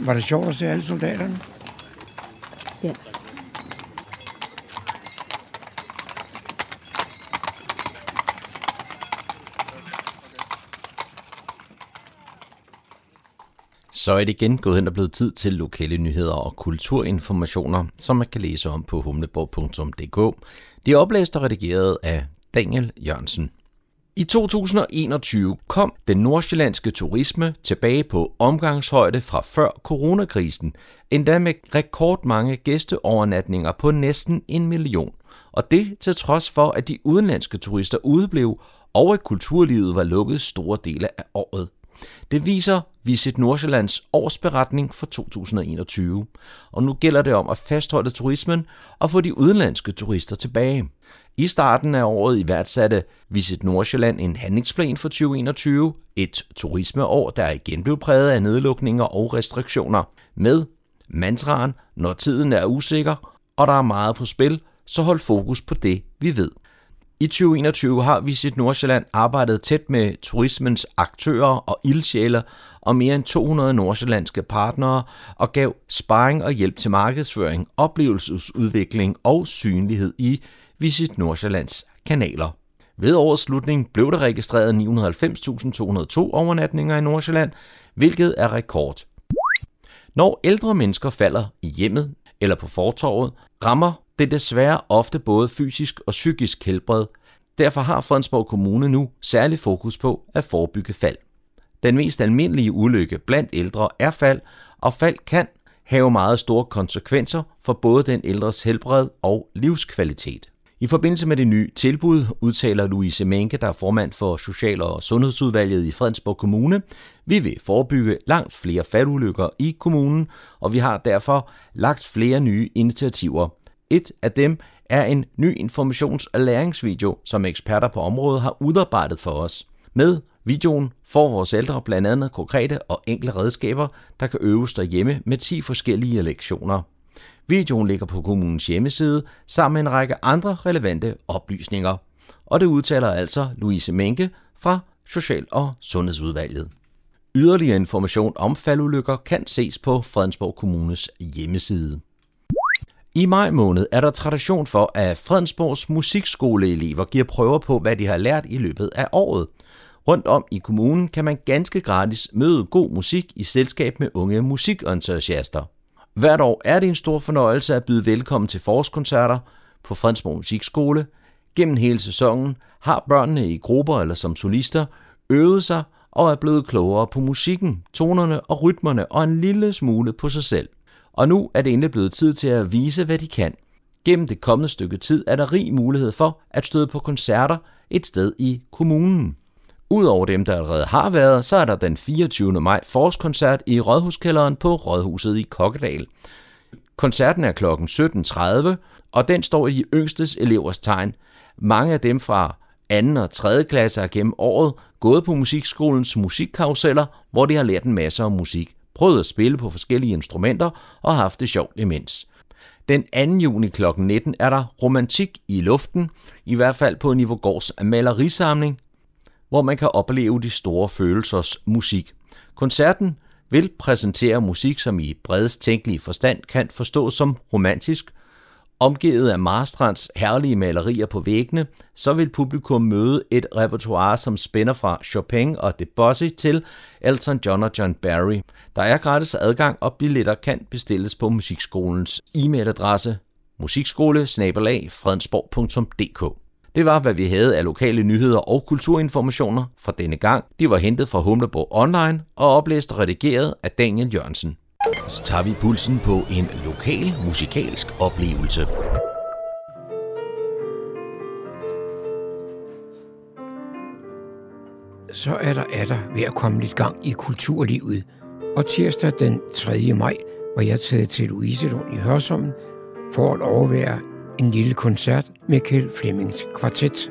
Var det sjovt at se alle soldaterne? Ja. Så er det igen gået hen og blevet tid til lokale nyheder og kulturinformationer, som man kan læse om på hommelborg.dk. Det er oplæst og redigeret af Daniel Jørgensen. I 2021 kom den nordsjællandske turisme tilbage på omgangshøjde fra før coronakrisen, endda med rekordmange gæsteovernatninger på næsten 1 million. Og det til trods for, at de udenlandske turister udeblev, og at kulturlivet var lukket store dele af året. Det viser Visit Nordsjællands årsberetning for 2021, og nu gælder det om at fastholde turismen og få de udenlandske turister tilbage. I starten af året iværksatte Visit Nordsjælland en handlingsplan for 2021, et turismeår, der igen blev præget af nedlukninger og restriktioner. Med mantraen, når tiden er usikker, og der er meget på spil, så hold fokus på det, vi ved. I 2021 har Visit Nordsjælland arbejdet tæt med turismens aktører og ildsjæle og mere end 200 nordsjællandske partnere og gav sparring og hjælp til markedsføring, oplevelsesudvikling og synlighed i Visit Nordsjællands kanaler. Ved årets slutning blev der registreret 990.202 overnatninger i Nordsjælland, hvilket er rekord. Når ældre mennesker falder i hjemmet eller på fortovet, rammer det desværre ofte både fysisk og psykisk helbred. Derfor har Frensborg Kommune nu særlig fokus på at forebygge fald. Den mest almindelige ulykke blandt ældre er fald, og fald kan have meget store konsekvenser for både den ældres helbred og livskvalitet. I forbindelse med det nye tilbud udtaler Louise Mehnke, der er formand for Social- og Sundhedsudvalget i Fredensborg Kommune, vi vil forebygge langt flere faldulykker i kommunen, og vi har derfor lagt flere nye initiativer. Et af dem er en ny informations- og læringsvideo, som eksperter på området har udarbejdet for os. Med videoen får vores ældre blandt andet konkrete og enkle redskaber, der kan øves derhjemme med 10 forskellige lektioner. Videoen ligger på kommunens hjemmeside sammen med en række andre relevante oplysninger. Og det udtaler altså Louise Mehnke fra Social- og Sundhedsudvalget. Yderligere information om faldulykker kan ses på Fredensborg Kommunes hjemmeside. I maj måned er der tradition for, at Fredensborgs musikskoleelever giver prøver på, hvad de har lært i løbet af året. Rundt om i kommunen kan man ganske gratis møde god musik i selskab med unge musikentusiaster. Hvert år er det en stor fornøjelse at byde velkommen til forårskoncerter på Fredensborg Musikskole. Gennem hele sæsonen har børnene i grupper eller som solister øvet sig og er blevet klogere på musikken, tonerne og rytmerne og en lille smule på sig selv. Og nu er det endelig blevet tid til at vise, hvad de kan. Gennem det kommende stykke tid er der rig mulighed for at støde på koncerter et sted i kommunen. Udover dem, der allerede har været, så er der den 24. maj forårskoncert i Rådhuskælderen på Rådhuset i Kokkedal. Koncerten er kl. 17.30, og den står i de yngstes elevers tegn. Mange af dem fra 2. og 3. klasse har gennem året gået på musikskolens musikkarruseller, hvor de har lært en masse om musik, prøvet at spille på forskellige instrumenter og haft det sjovt imens. Den 2. juni kl. 19 er der romantik i luften, i hvert fald på Niveaugårds malerisamling, hvor man kan opleve de store følelsers musik. Koncerten vil præsentere musik, som i bredest tænkelige forstand kan forstås som romantisk. Omgivet af Marstrands herlige malerier på væggene, så vil publikum møde et repertoire, som spænder fra Chopin og Debussy til Elton John og John Barry. Der er gratis adgang, og billetter kan bestilles på musikskolens e-mailadresse musikskole@fredensborg.dk. Det var, hvad vi havde af lokale nyheder og kulturinformationer fra denne gang. De var hentet fra Humleborg Online og oplæst og redigeret af Daniel Jørgensen. Så tager vi pulsen på en lokal musikalsk oplevelse. Så er der ved at komme lidt gang i kulturlivet. Og tirsdag den 3. maj var jeg taget til Louise Lund i Hørsholm for at overvære en lille koncert med Kjeld Flemmings kvartet.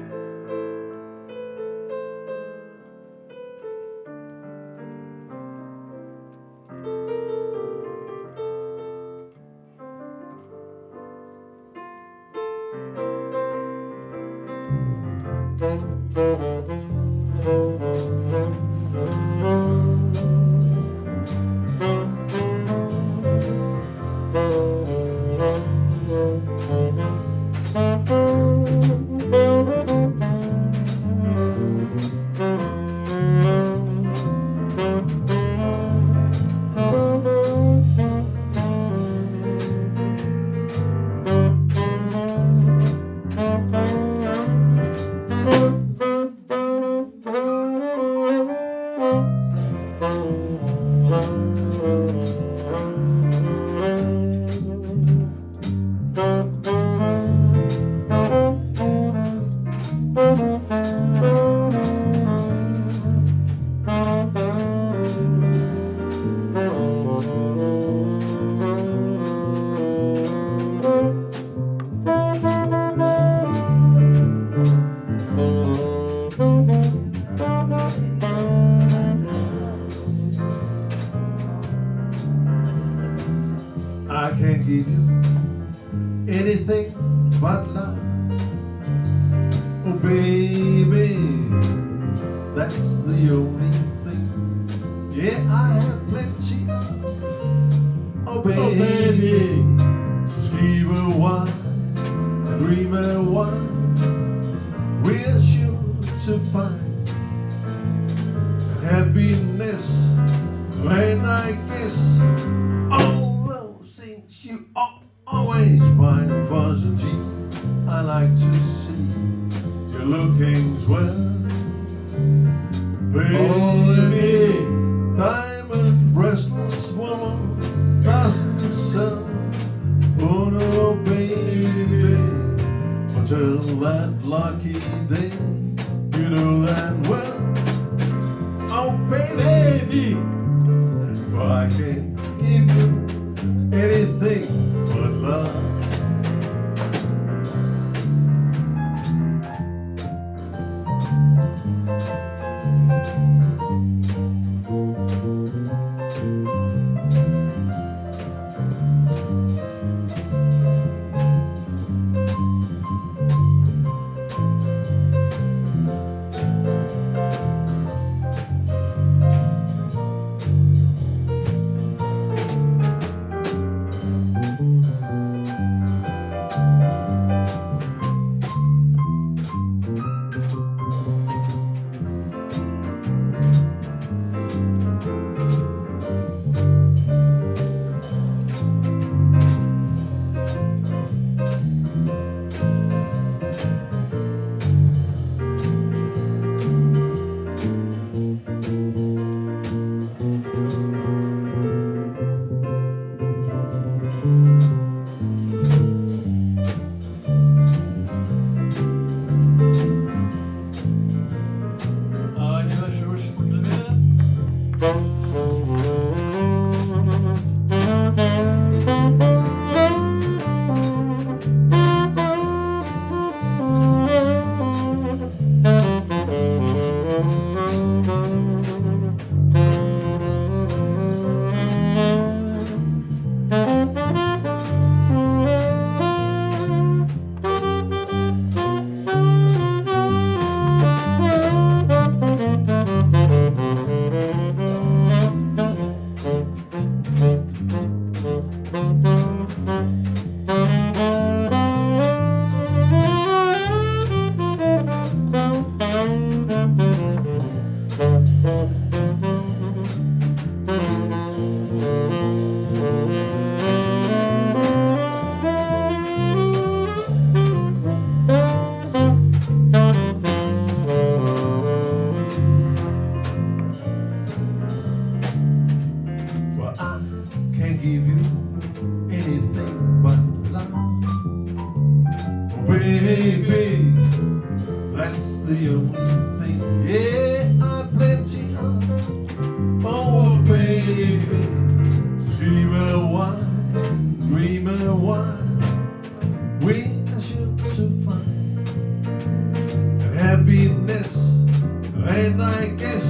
Anything but love. love can give you anything but love. Baby, that's the only thing. Yeah, I've plenty of. Oh, baby, dream a while, dream a while. We are sure to find happiness, and I guess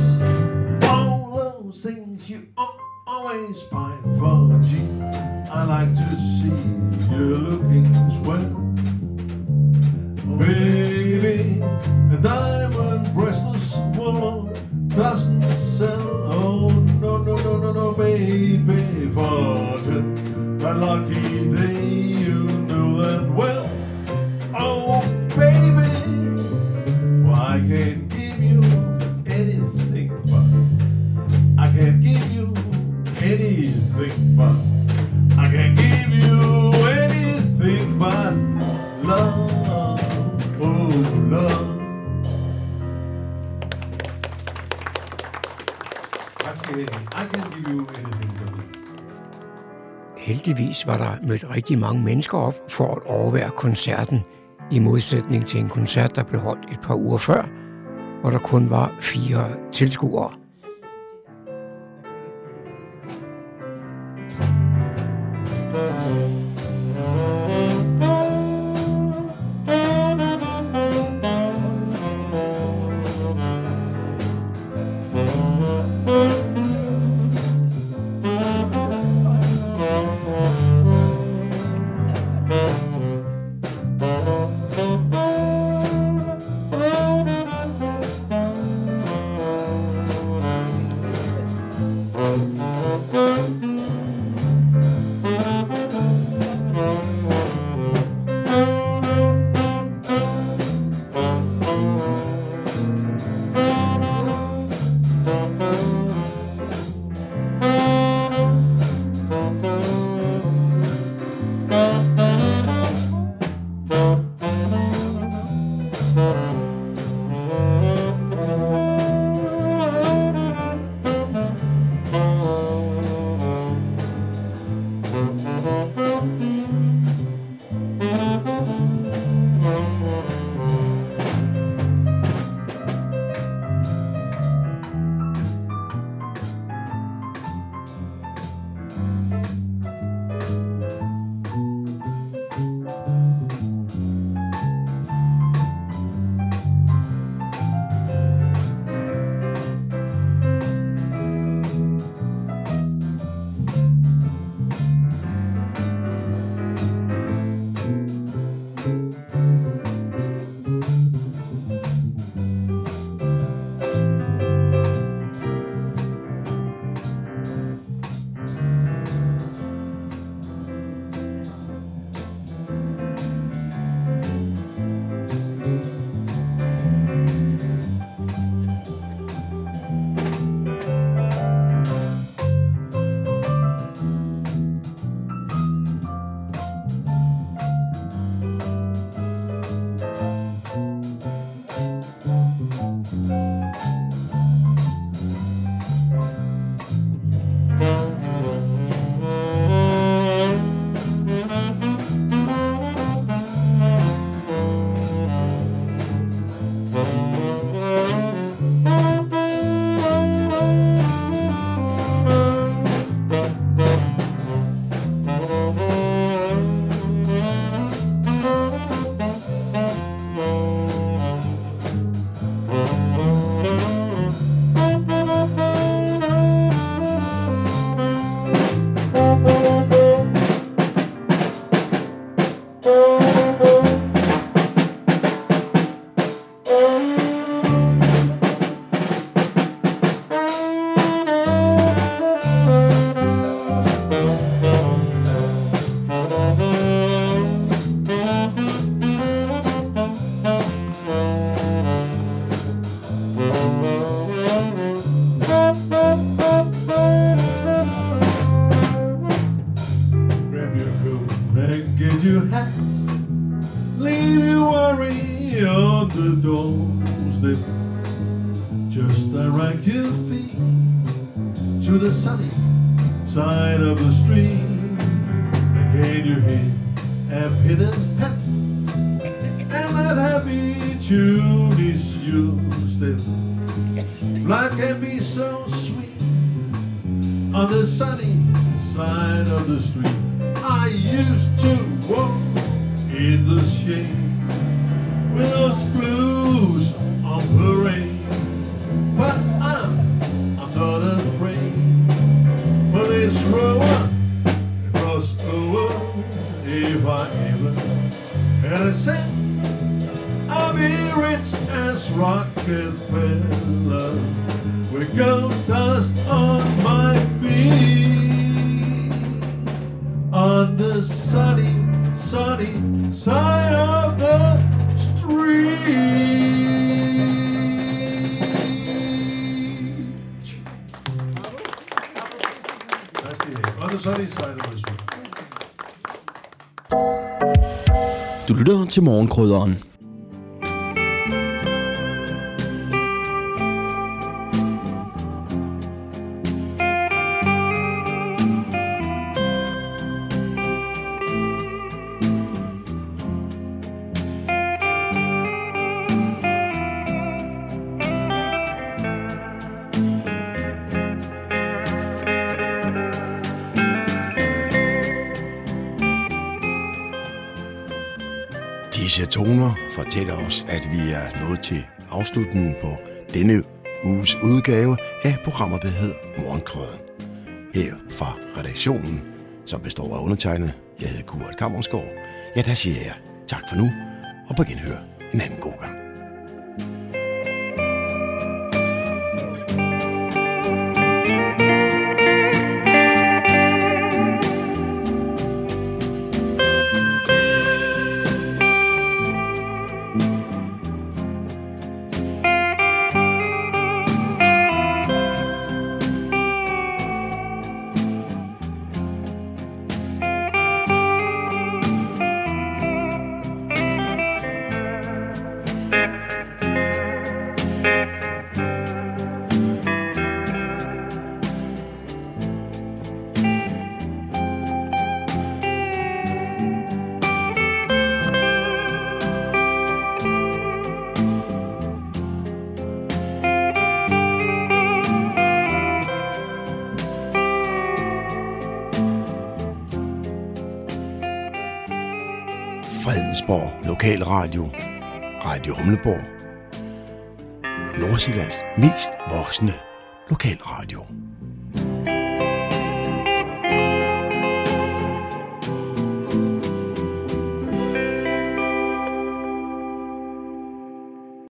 all those things you always pine for. Gee, I like to see you looking swell, baby. A diamond breastless woman doesn't sell. Oh no no no no no, baby. Fortune, a lucky day, you know that well. Oh baby, why can't anything but, I can give you anything but love, oh love. I can give you anything but love. Heldigvis var der mødt rigtig mange mennesker op for at overvære koncerten, i modsætning til en koncert, der blev holdt et par uger før, hvor der kun var 4 tilskuere. side of the stream. Can you hear a pit? And that happy tune is used in. Life can be so sweet on the sunny side of the street. I used to walk in the shade with those blues on parade. But I'm not afraid for this road across the world. If I ever had a cent, I'll be rich as Rockefeller with gold dust on my feet. On the sunny, sunny side of the street. Du lytter til Morgenkrøderen. Fortæller os, at vi er nået til afslutningen på denne uges udgave af programmet, der hedder Morgenkrøden. Her fra redaktionen, som består af undertegnet, jeg hedder Kurt Kammerskov. Ja, der siger jeg tak for nu, og på genhør en anden god gang. Fredensborg Lokalradio, Radio Humleborg, Nordsjællands mest voksne lokalradio.